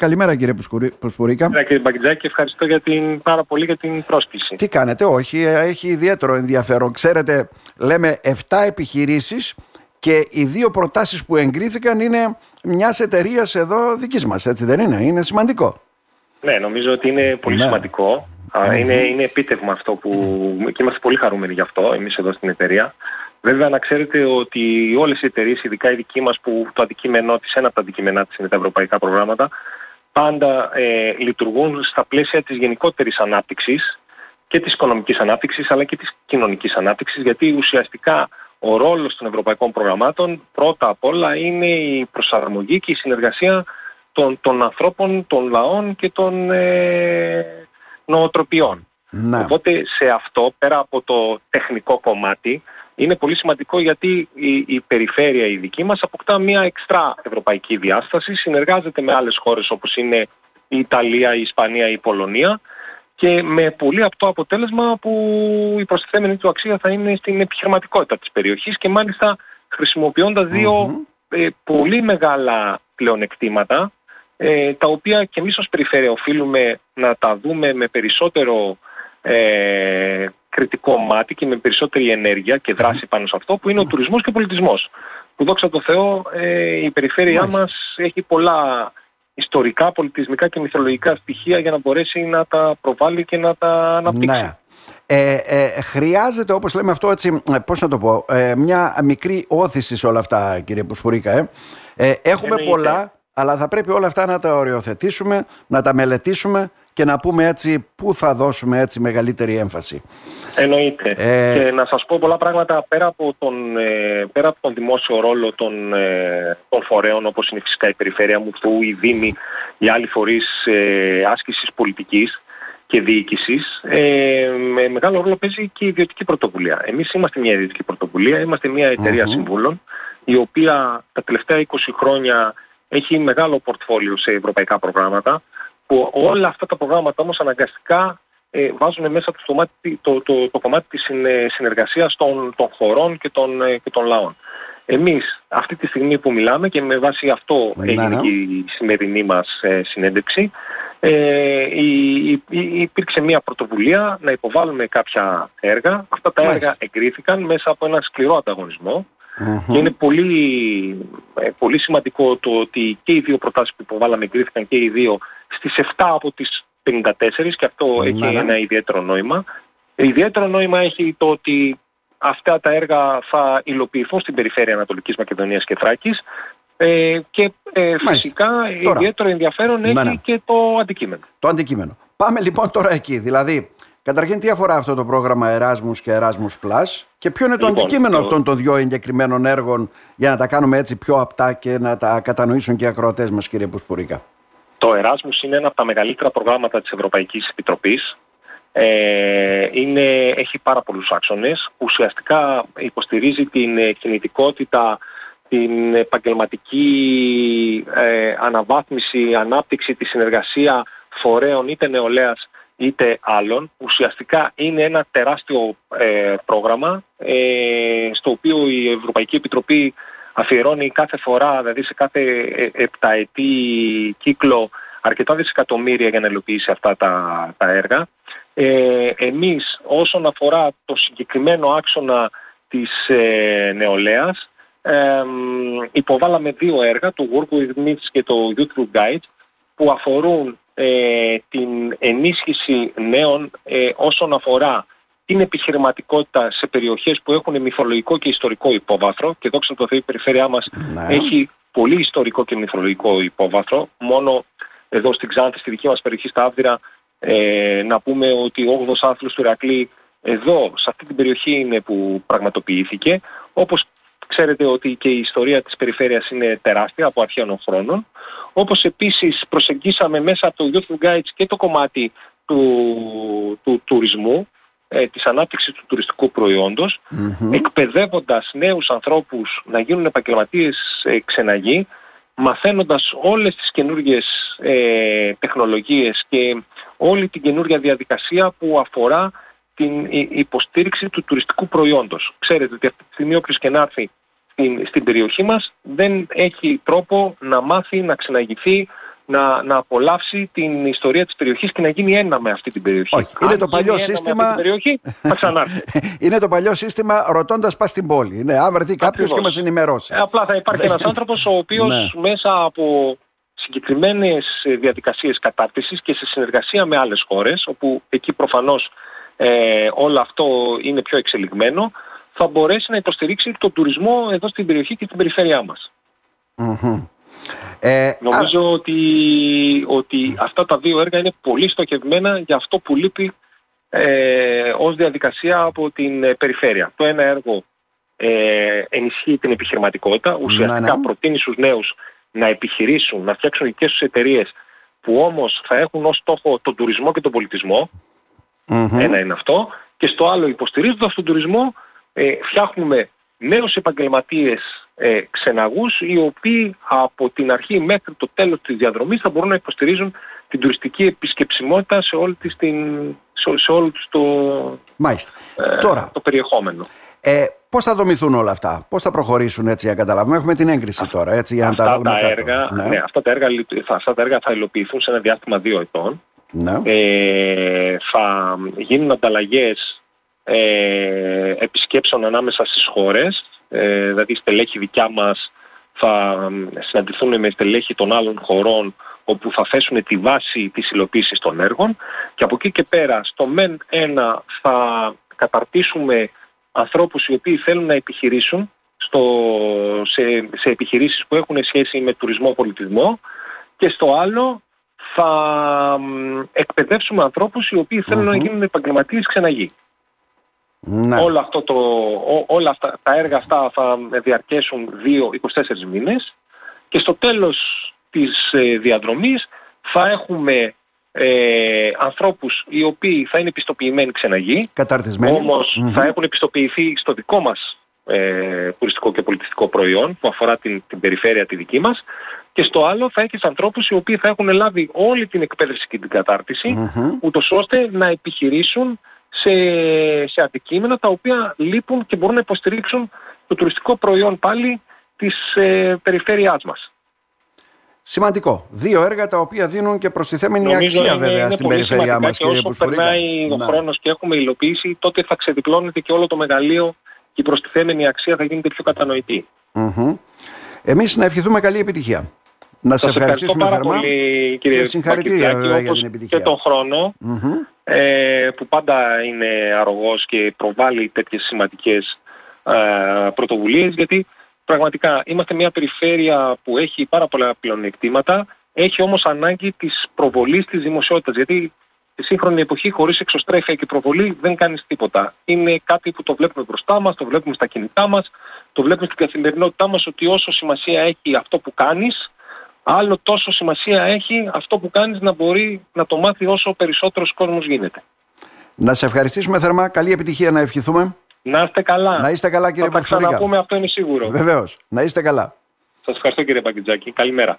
Καλημέρα κύριε Πουσπουρίκα. Καλημέρα κύριε Μπαγκεντζάκη, ευχαριστώ πάρα πολύ για την πρόσκληση. Τι κάνετε? Όχι, έχει ιδιαίτερο ενδιαφέρον. Ξέρετε, λέμε 7 επιχειρήσεις και οι δύο προτάσεις που εγκρίθηκαν είναι μιας εταιρείας εδώ δικής μας, έτσι δεν είναι? Είναι σημαντικό. Ναι, νομίζω ότι είναι πολύ σημαντικό. Είναι επίτευγμα αυτό που... και είμαστε πολύ χαρούμενοι γι' αυτό εμείς εδώ στην εταιρεία. Βέβαια να ξέρετε ότι όλες οι εταιρείες, ειδικά η δική μας που το αντικείμενό της, ένα από τα αντικείμενά της είναι τα ευρωπαϊκά προγράμματα, πάντα λειτουργούν στα πλαίσια της γενικότερης ανάπτυξης και της οικονομικής ανάπτυξης αλλά και της κοινωνικής ανάπτυξης, γιατί ουσιαστικά ο ρόλος των ευρωπαϊκών προγραμμάτων πρώτα απ' όλα είναι η προσαρμογή και η συνεργασία των ανθρώπων, των λαών και των νοοτροπιών. Να. Οπότε σε αυτό, πέρα από το τεχνικό κομμάτι, είναι πολύ σημαντικό γιατί η περιφέρεια η δική μας αποκτά μια εξτρά ευρωπαϊκή διάσταση, συνεργάζεται με άλλες χώρες όπως είναι η Ιταλία, η Ισπανία, η Πολωνία και με πολύ απτό αποτέλεσμα που η προστιθέμενη του αξία θα είναι στην επιχειρηματικότητα της περιοχής και μάλιστα χρησιμοποιώντας δύο πολύ μεγάλα πλεονεκτήματα τα οποία και εμείς ως περιφέρεια οφείλουμε να τα δούμε με περισσότερο κριτικό μάτι και με περισσότερη ενέργεια και δράση πάνω σε αυτό που είναι ο τουρισμός και ο πολιτισμός. Που δόξα τω Θεώ η περιφέρειά μας έχει πολλά ιστορικά, πολιτισμικά και μυθολογικά στοιχεία για να μπορέσει να τα προβάλλει και να τα αναπτύξει. Ναι. Χρειάζεται, όπως λέμε αυτό έτσι, πώς να το πω, μια μικρή όθηση σε όλα αυτά κύριε Πουσπουρίκα. Έχουμε πολλά, αλλά θα πρέπει όλα αυτά να τα οριοθετήσουμε, να τα μελετήσουμε και να πούμε έτσι πού θα δώσουμε έτσι μεγαλύτερη έμφαση. Εννοείται. Και να σας πω πολλά πράγματα πέρα από τον δημόσιο ρόλο των φορέων, όπως είναι φυσικά η περιφέρεια μου, που οι δήμοι, οι άλλοι φορείς άσκησης πολιτικής και διοίκησης, με μεγάλο ρόλο παίζει και η ιδιωτική πρωτοβουλία. Εμείς είμαστε μια ιδιωτική πρωτοβουλία, είμαστε μια εταιρεία συμβούλων, η οποία τα τελευταία 20 χρόνια έχει μεγάλο πορτφόλιο σε ευρωπαϊκά προγράμματα, που όλα αυτά τα προγράμματα όμως αναγκαστικά βάζουν μέσα το κομμάτι της συνεργασίας των χωρών και των λαών. Εμείς αυτή τη στιγμή που μιλάμε και με βάση αυτό έγινε και η σημερινή μας συνέντευξη, υπήρξε μια πρωτοβουλία να υποβάλουμε κάποια έργα. Αυτά τα έργα εγκρίθηκαν μέσα από ένα σκληρό ανταγωνισμό. Και είναι πολύ σημαντικό το ότι και οι δύο προτάσεις που υποβάλαμε εγκρίθηκαν και οι δύο στις 7 από τις 54 και αυτό έχει ένα ιδιαίτερο νόημα. Ιδιαίτερο νόημα έχει το ότι αυτά τα έργα θα υλοποιηθούν στην περιφέρεια Ανατολικής Μακεδονίας και Θράκης και φυσικά ιδιαίτερο ενδιαφέρον έχει και το αντικείμενο. Το αντικείμενο. Πάμε λοιπόν τώρα εκεί. Δηλαδή, καταρχήν, τι αφορά αυτό το πρόγραμμα Erasmus και Erasmus Plus και ποιο είναι το αντικείμενο αυτών των δύο εγκεκριμένων έργων για να τα κάνουμε έτσι πιο απτά και να τα κατανοήσουν και οι ακροατές μας, κύριε Πουσπουρίκα? Το Erasmus είναι ένα από τα μεγαλύτερα προγράμματα της Ευρωπαϊκής Επιτροπής. Έχει πάρα πολλούς άξονες. Ουσιαστικά υποστηρίζει την κινητικότητα, την επαγγελματική αναβάθμιση, ανάπτυξη, τη συνεργασία φορέων είτε νεολαίας είτε άλλων. Ουσιαστικά είναι ένα τεράστιο πρόγραμμα στο οποίο η Ευρωπαϊκή Επιτροπή αφιερώνει κάθε φορά, δηλαδή σε κάθε επταετή κύκλο, αρκετά δισεκατομμύρια για να υλοποιήσει αυτά τα έργα. Εμείς όσον αφορά το συγκεκριμένο άξονα της νεολαίας υποβάλαμε δύο έργα, το Work With Meets και το YouTube Guide, που αφορούν την ενίσχυση νέων όσον αφορά την επιχειρηματικότητα σε περιοχές που έχουν μυθολογικό και ιστορικό υπόβαθρο και δόξα τω Θεώ η περιφέρειά μας έχει πολύ ιστορικό και μυθολογικό υπόβαθρο. Μόνο εδώ στην Ξάνθη, στη δική μας περιοχή, στα Άβδυρα, να πούμε ότι ο 8ος άθλος του Ηρακλή εδώ, σε αυτή την περιοχή είναι που πραγματοποιήθηκε. Όπως ξέρετε ότι και η ιστορία της περιφέρειας είναι τεράστια από αρχαίων χρόνων. Όπως επίσης προσεγγίσαμε μέσα από το Youth Guides και το κομμάτι του τουρισμού, της ανάπτυξης του τουριστικού προϊόντος, εκπαιδεύοντας νέους ανθρώπους να γίνουν επαγγελματίες ξεναγοί, μαθαίνοντας όλες τις καινούργιες τεχνολογίες και όλη την καινούργια διαδικασία που αφορά την υποστήριξη του τουριστικού προϊόντος. Ξέρετε ότι αυτή τη στιγμή όποιος και να έρθει στην περιοχή μας δεν έχει τρόπο να μάθει, να ξεναγηθεί, να απολαύσει την ιστορία της περιοχής και να γίνει ένα με αυτή την περιοχή. Όχι, είναι το παλιό σύστημα. Περιοχή, θα ξανάρθει. Είναι το παλιό σύστημα ρωτώντας πας στην πόλη. Ναι, αν βρεθεί κάποιος και μας ενημερώσει. Απλά θα υπάρχει ένας άνθρωπος ο οποίος μέσα από συγκεκριμένες διαδικασίες κατάρτισης και σε συνεργασία με άλλες χώρες, όπου εκεί προφανώς όλο αυτό είναι πιο εξελιγμένο, θα μπορέσει να υποστηρίξει τον τουρισμό εδώ στην περιοχή και την περιφέρειά μας. Mm-hmm. Νομίζω ότι αυτά τα δύο έργα είναι πολύ στοχευμένα για αυτό που λείπει ως διαδικασία από την περιφέρεια. Το ένα έργο ενισχύει την επιχειρηματικότητα, ουσιαστικά προτείνει στους νέους να επιχειρήσουν, να φτιάξουν δικές τους εταιρείες που όμως θα έχουν ως στόχο τον τουρισμό και τον πολιτισμό. Mm-hmm. Ένα είναι αυτό. Και στο άλλο, υποστηρίζοντας τον τουρισμό, φτιάχνουμε νέους επαγγελματίες ξεναγούς, οι οποίοι από την αρχή μέχρι το τέλος της διαδρομής θα μπορούν να υποστηρίζουν την τουριστική επισκεψιμότητα σε όλη της σε όλο το περιεχόμενο. Πώς θα δομηθούν όλα αυτά, πώς θα προχωρήσουν, έτσι για να καταλάβουμε? Έχουμε την έγκριση τώρα, έτσι, για να αυτά τα έργα θα υλοποιηθούν σε ένα διάστημα 2 ετών. Ναι. Θα γίνουν ανταλλαγές επισκέψεων ανάμεσα στις χώρες, δηλαδή στελέχη δικιά μας θα συναντηθούν με στελέχη των άλλων χωρών, όπου θα θέσουν τη βάση της υλοποίησης των έργων, και από εκεί και πέρα στο ΜΕΝ 1 θα καταρτήσουμε ανθρώπους οι οποίοι θέλουν να επιχειρήσουν σε επιχειρήσεις που έχουν σχέση με τουρισμό-πολιτισμό, και στο άλλο θα εκπαιδεύσουμε ανθρώπους οι οποίοι θέλουν να γίνουν επαγγελματίες ξεναγοί. Όλα αυτά τα έργα αυτά θα διαρκέσουν 24 μήνες, και στο τέλος της διαδρομής θα έχουμε ανθρώπους οι οποίοι θα είναι επιστοποιημένοι ξεναγοί, όμως θα έχουν επιστοποιηθεί στο δικό μας τουριστικό και πολιτιστικό προϊόν που αφορά την περιφέρεια τη δική μας, και στο άλλο θα έχεις ανθρώπους οι οποίοι θα έχουν λάβει όλη την εκπαίδευση και την κατάρτιση, ούτως ώστε να επιχειρήσουν σε αντικείμενα τα οποία λείπουν και μπορούν να υποστηρίξουν το τουριστικό προϊόν πάλι της περιφέρειάς μας. Σημαντικό. 2 έργα τα οποία δίνουν και προστιθέμενη αξία βέβαια στην περιφέρειά μας, κύριε Πουσπουρίκα. Και όσο περνάει ο χρόνος και έχουμε υλοποιήσει, τότε θα ξεδιπλώνεται και όλο το μεγαλείο και η προστιθέμενη αξία θα γίνεται πιο κατανοητή. Εμείς να ευχηθούμε καλή επιτυχία. Να σε ευχαριστούμε θερμά και συγχαρητήρια βέβαια για την επιτυχία. Και τον χρόνο που πάντα είναι αρρωγός και προβάλλει τέτοιες σημαντικές πρωτοβουλίες, γιατί πραγματικά είμαστε μια περιφέρεια που έχει πάρα πολλά πλεονεκτήματα, έχει όμως ανάγκη της προβολής της δημοσιότητας, γιατί στη σύγχρονη εποχή χωρίς εξωστρέφεια και προβολή δεν κάνεις τίποτα. Είναι κάτι που το βλέπουμε μπροστά μας, το βλέπουμε στα κινητά μας, το βλέπουμε στην καθημερινότητά μας, ότι όσο σημασία έχει αυτό που κάνεις, άλλο τόσο σημασία έχει αυτό που κάνεις να μπορεί να το μάθει όσο περισσότερος κόσμος γίνεται. Να σε ευχαριστήσουμε θερμά. Καλή επιτυχία να ευχηθούμε. Να είστε καλά. Να είστε καλά, κύριε Πουσπουρίκα. Θα τα ξαναπούμε, αυτό είναι σίγουρο. Βεβαίως. Να είστε καλά. Σας ευχαριστώ, κύριε Μπαγκεντζάκη. Καλημέρα.